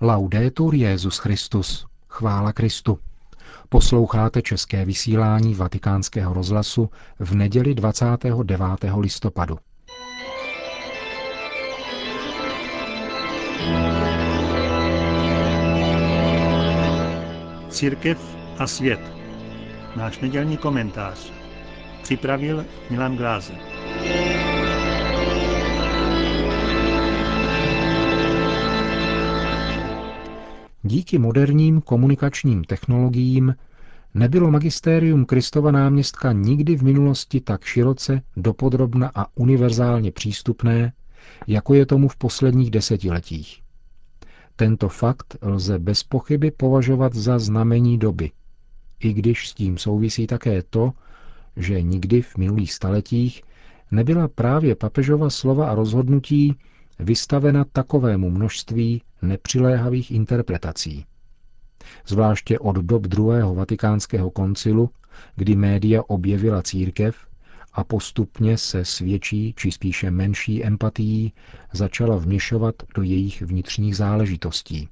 Laudetur Jesus Christus. Chvála Kristu. Posloucháte české vysílání Vatikánského rozhlasu v neděli 29. listopadu. Církev a svět. Náš nedělní komentář. Připravil Milan Glázer. Díky moderním komunikačním technologiím nebylo magistérium Kristova náměstka nikdy v minulosti tak široce, dopodrobna a univerzálně přístupné, jako je tomu v posledních desetiletích. Tento fakt lze bez pochyby považovat za znamení doby, i když s tím souvisí také to, že nikdy v minulých staletích nebyla právě papežova slova a rozhodnutí vystavena takovému množství nepřiléhavých interpretací. Zvláště od dob druhého vatikánského koncilu, kdy média objevila církev a postupně se s větší či spíše menší empatií začala vměšovat do jejich vnitřních záležitostí.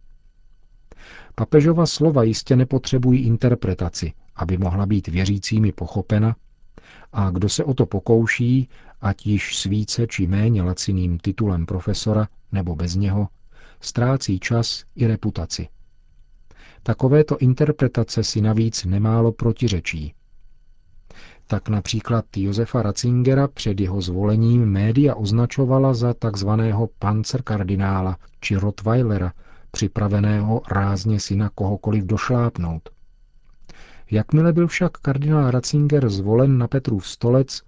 Papežova slova jistě nepotřebují interpretaci, aby mohla být věřícími pochopena, a kdo se o to pokouší, ať již s více či méně laciným titulem profesora nebo bez něho, ztrácí čas i reputaci. Takovéto interpretace si navíc nemálo protiřečí. Tak například Josefa Ratzingera před jeho zvolením média označovala za takzvaného panzerkardinála či rottweilera, připraveného rázně syna kohokoliv došlápnout. Jakmile byl však kardinál Ratzinger zvolen na Petrův stolec,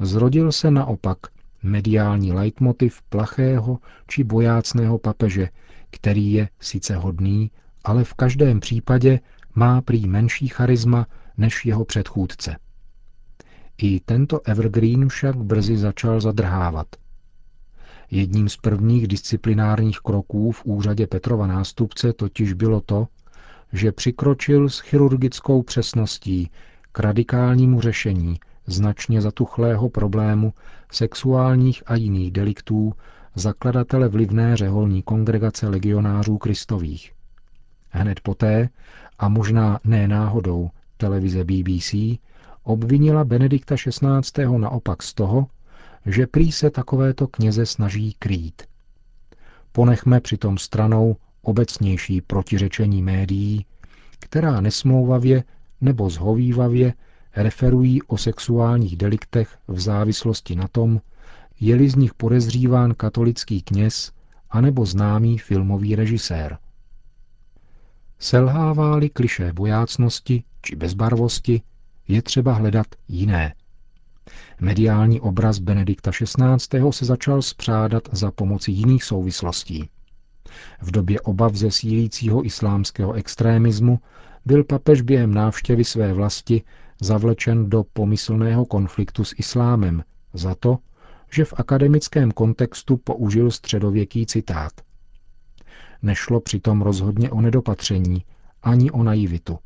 zrodil se naopak mediální leitmotiv plachého či bojácného papeže, který je sice hodný, ale v každém případě má prý menší charisma než jeho předchůdce. I tento evergreen však brzy začal zadrhávat. Jedním z prvních disciplinárních kroků v úřadě Petrova nástupce totiž bylo to, že přikročil s chirurgickou přesností k radikálnímu řešení značně zatuchlého problému sexuálních a jiných deliktů zakladatele vlivné řeholní kongregace legionářů Kristových. Hned poté, a možná ne náhodou, televize BBC obvinila Benedikta XVI. Naopak z toho, že prý se takovéto kněze snaží krýt. Ponechme přitom stranou obecnější protiřečení médií, která nesmouvavě nebo zhovívavě referují o sexuálních deliktech v závislosti na tom, je-li z nich podezříván katolický kněz anebo známý filmový režisér. Selhává-li klišé bojácnosti či bezbarvosti, je třeba hledat jiné. Mediální obraz Benedikta XVI. Se začal spřádat za pomoci jiných souvislostí. V době obav ze sílícího islámského extrémismu byl papež během návštěvy své vlasti zavlečen do pomyslného konfliktu s islámem za to, že v akademickém kontextu použil středověký citát. Nešlo přitom rozhodně o nedopatření, ani o naivitu,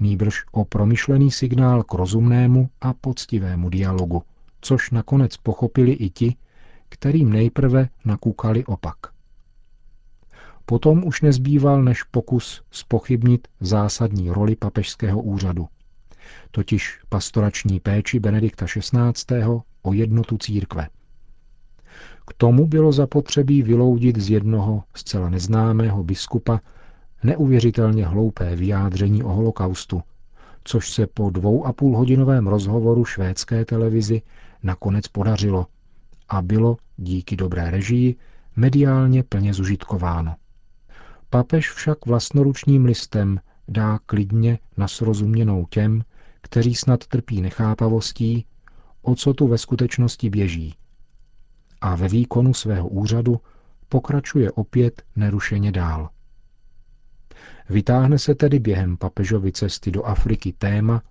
nýbrž o promyšlený signál k rozumnému a poctivému dialogu, což nakonec pochopili i ti, kterým nejprve nakukali opak. Potom už nezbýval než pokus zpochybnit zásadní roli papežského úřadu, totiž pastorační péči Benedikta XVI. O jednotu církve. K tomu bylo zapotřebí vyloudit z jednoho zcela neznámého biskupa neuvěřitelně hloupé vyjádření o holokaustu, což se po 2,5hodinovém rozhovoru švédské televizi nakonec podařilo a bylo díky dobré režii mediálně plně zužitkováno. Papež však vlastnoručním listem dá klidně na srozuměnou těm, kteří snad trpí nechápavostí, o co tu ve skutečnosti běží. A ve výkonu svého úřadu pokračuje opět nerušeně dál. Vytáhne se tedy během papežovy cesty do Afriky téma,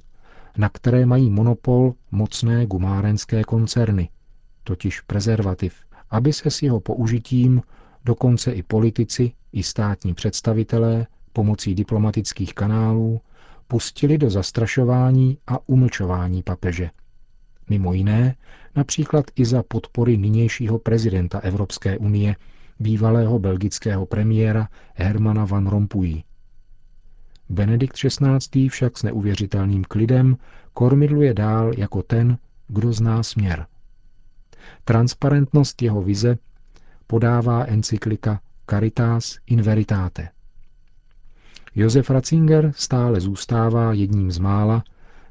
na které mají monopol mocné gumárenské koncerny, totiž prezervativ, aby se s jeho použitím dokonce i politici, i státní představitelé pomocí diplomatických kanálů pustili do zastrašování a umlčování papeže. Mimo jiné, například i za podpory nynějšího prezidenta Evropské unie bývalého belgického premiéra Hermana Van Rompuy. Benedikt XVI. Však s neuvěřitelným klidem kormidluje dál jako ten, kdo zná směr. Transparentnost jeho vize podává encyklika Caritas in Veritate. Josef Ratzinger stále zůstává jedním z mála,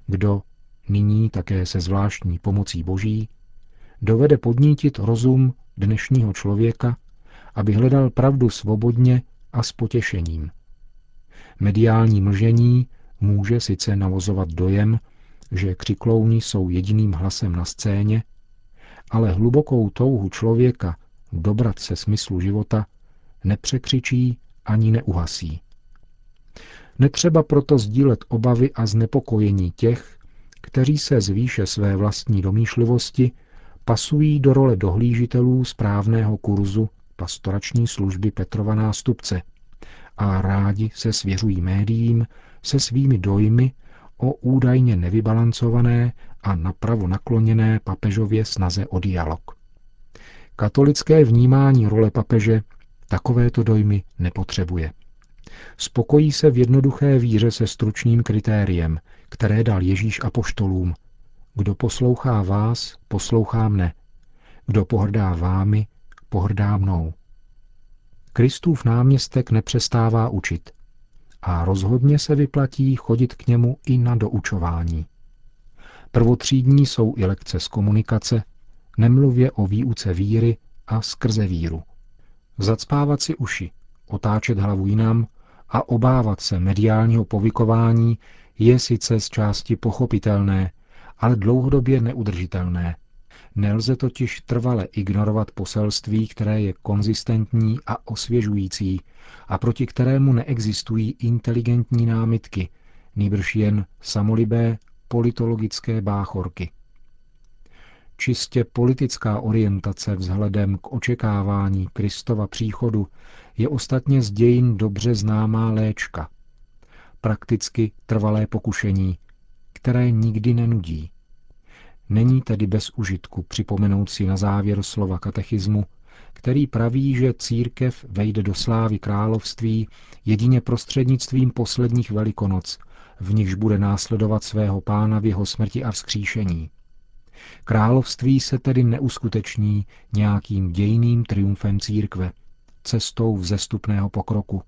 kdo nyní také se zvláštní pomocí Boží dovede podnítit rozum dnešního člověka, aby hledal pravdu svobodně a s potěšením. Mediální mlžení může sice navozovat dojem, že křiklouni jsou jediným hlasem na scéně, ale hlubokou touhu člověka dobrat se smyslu života nepřekřičí ani neuhasí. Netřeba proto sdílet obavy a znepokojení těch, kteří se z výše své vlastní domýšlivosti pasují do role dohlížitelů správného kurzu pastorační služby Petrova nástupce a rádi se svěřují médiím se svými dojmy o údajně nevybalancované a napravo nakloněné papežově snaze o dialog. Katolické vnímání role papeže takovéto dojmy nepotřebuje. Spokojí se v jednoduché víře se stručným kritériem, které dal Ježíš apoštolům. Kdo poslouchá vás, poslouchá mne. Kdo pohrdá vámi, pohrdá mnou. Kristův náměstek nepřestává učit a rozhodně se vyplatí chodit k němu i na doučování. Prvotřídní jsou i lekce z komunikace, nemluvě o výuce víry a skrze víru. Zacpávat si uši, otáčet hlavu jinam a obávat se mediálního povykování je sice z části pochopitelné, ale dlouhodobě neudržitelné. Nelze totiž trvale ignorovat poselství, které je konzistentní a osvěžující a proti kterému neexistují inteligentní námitky, nýbrž jen samolibé politologické báchorky. Čistě politická orientace vzhledem k očekávání Kristova příchodu je ostatně z dějin dobře známá léčka. Prakticky trvalé pokušení, které nikdy nenudí. Není tedy bez užitku připomenout si na závěr slova katechismu, který praví, že církev vejde do slávy království jedině prostřednictvím posledních Velikonoc, v nichž bude následovat svého Pána v jeho smrti a vzkříšení. Království se tedy neuskuteční nějakým dějinným triumfem církve, cestou vzestupného pokroku,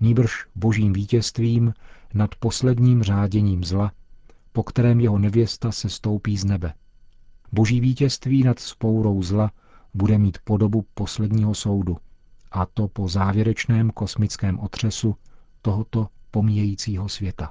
nýbrž božím vítězstvím nad posledním řáděním zla, po kterém jeho nevěsta se stoupí z nebe. Boží vítězství nad spourou zla bude mít podobu posledního soudu, a to po závěrečném kosmickém otřesu tohoto pomíjejícího světa.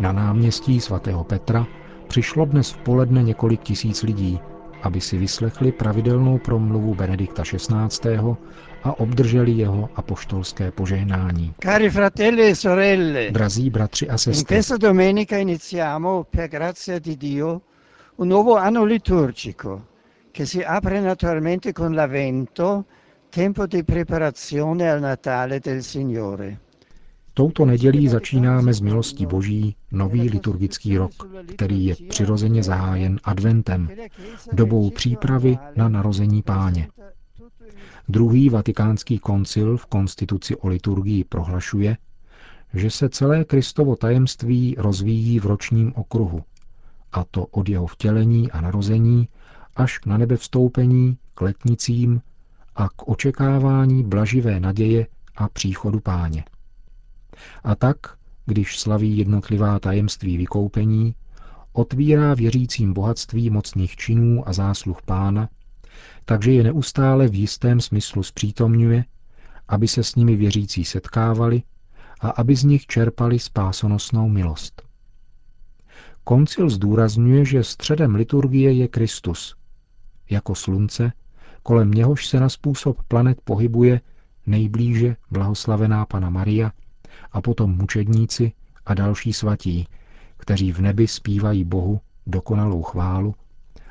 Na náměstí sv. Petra přišlo dnes v poledne několik tisíc lidí, aby si vyslechli pravidelnou promluvu Benedikta XVI. A obdrželi jeho apoštolské požehnání. Cari fratelli e sorelle, drazí bratři a sestry, in questa domenica iniziamo, per grazia di Dio, un nuovo anno liturgico, che si apre naturalmente con l'Avvento, tempo di preparazione al Natale del Signore. Touto nedělí začínáme z milostí Boží nový liturgický rok, který je přirozeně zahájen adventem, dobou přípravy na narození Páně. Druhý vatikánský koncil v konstituci o liturgii prohlašuje, že se celé Kristovo tajemství rozvíjí v ročním okruhu, a to od jeho vtělení a narození až na nebevstoupení, k letnicím a k očekávání blaživé naděje a příchodu Páně. A tak, když slaví jednotlivá tajemství vykoupení, otvírá věřícím bohatství mocných činů a zásluh Pána, takže je neustále v jistém smyslu zpřítomňuje, aby se s nimi věřící setkávali a aby z nich čerpali spásonosnou milost. Koncil zdůrazňuje, že středem liturgie je Kristus. Jako slunce, kolem něhož se na způsob planet pohybuje nejblíže blahoslavená Panna Maria a potom mučedníci a další svatí, kteří v nebi zpívají Bohu dokonalou chválu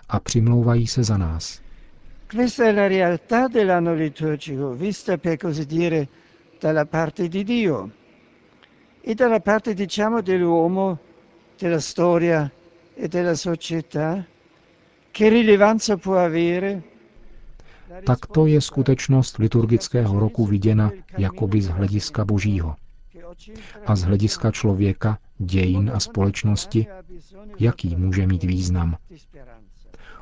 a přimlouvají se za nás. Questa è la realtà dell'anno liturgico, vista per così dire dalla parte di Dio e dalla parte, diciamo, dell'uomo, della storia e della società. Che rilevanza può avere? Tak to je skutečnost liturgického roku viděna jakoby z hlediska Božího. A z hlediska člověka, dějin a společnosti, jaký může mít význam?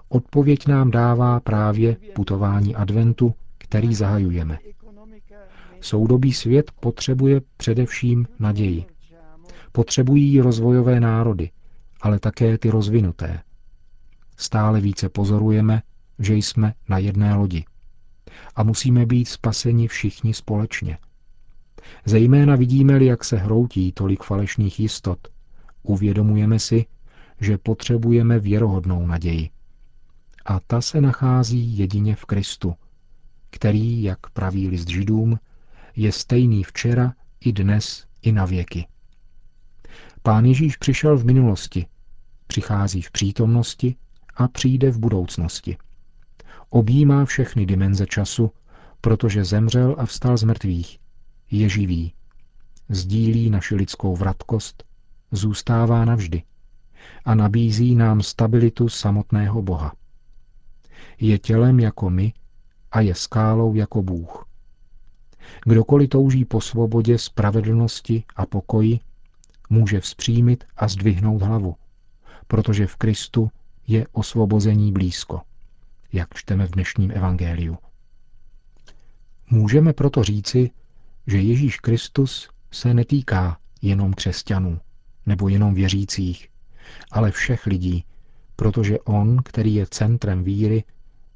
Odpověď nám dává právě putování adventu, který zahajujeme. Soudobý svět potřebuje především naději. Potřebují rozvojové národy, ale také ty rozvinuté. Stále více pozorujeme, že jsme na jedné lodi. A musíme být spaseni všichni společně. Zejména vidíme-li, jak se hroutí tolik falešných jistot. Uvědomujeme si, že potřebujeme věrohodnou naději. A ta se nachází jedině v Kristu, který, jak praví list Židům, je stejný včera i dnes i na věky. Pán Ježíš přišel v minulosti, přichází v přítomnosti a přijde v budoucnosti. Objímá všechny dimenze času, protože zemřel a vstal z mrtvých. Je živý. Sdílí naši lidskou vratkost, zůstává navždy a nabízí nám stabilitu samotného Boha. Je tělem jako my a je skálou jako Bůh. Kdokoliv touží po svobodě, spravedlnosti a pokoji, může vzpřímit a zdvihnout hlavu, protože v Kristu je osvobození blízko, jak čteme v dnešním evangeliu. Můžeme proto říci, že Ježíš Kristus se netýká jenom křesťanů nebo jenom věřících, ale všech lidí, protože on, který je centrem víry,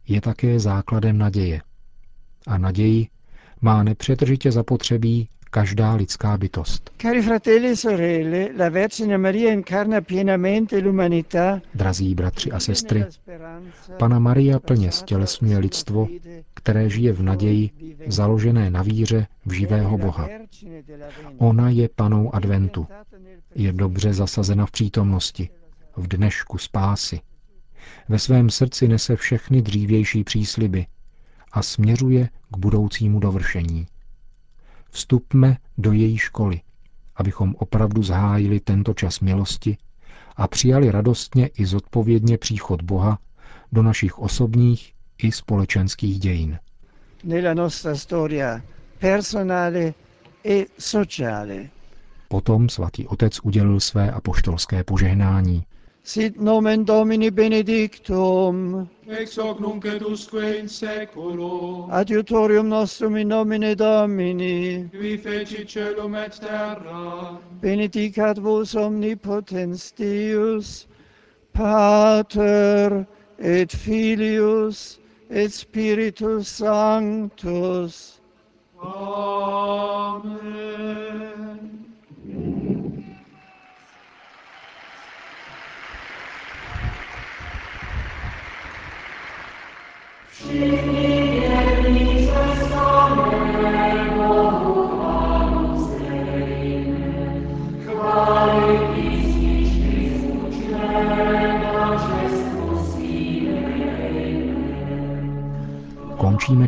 je také základem naděje. A naději má nepřetržitě zapotřebí každá lidská bytost. Drazí bratři a sestry, Panna Maria plně stělesňuje lidstvo, které žije v naději, založené na víře v živého Boha. Ona je panou adventu. Je dobře zasazena v přítomnosti, v dnešku spásy. Ve svém srdci nese všechny dřívější přísliby a směřuje k budoucímu dovršení. Vstupme do její školy, abychom opravdu zahájili tento čas milosti a přijali radostně i zodpovědně příchod Boha do našich osobních i společenských dějin. Potom svatý otec udělil své apoštolské požehnání. Sit nomen Domini benedictum, ex hoc nunc et usque in seculum, adiutorium nostrum in nomine Domini, qui fecit caelum et terra, benedicat vos omnipotens Deus, Pater et Filius et Spiritus Sanctus. Amen. Všichni věrní se slavené Bohu Pánu vzdejme, chvály písničky zvučné na Česku zpívejme. Končíme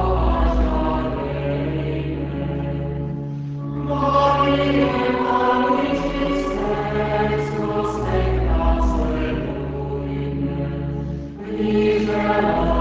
Amen.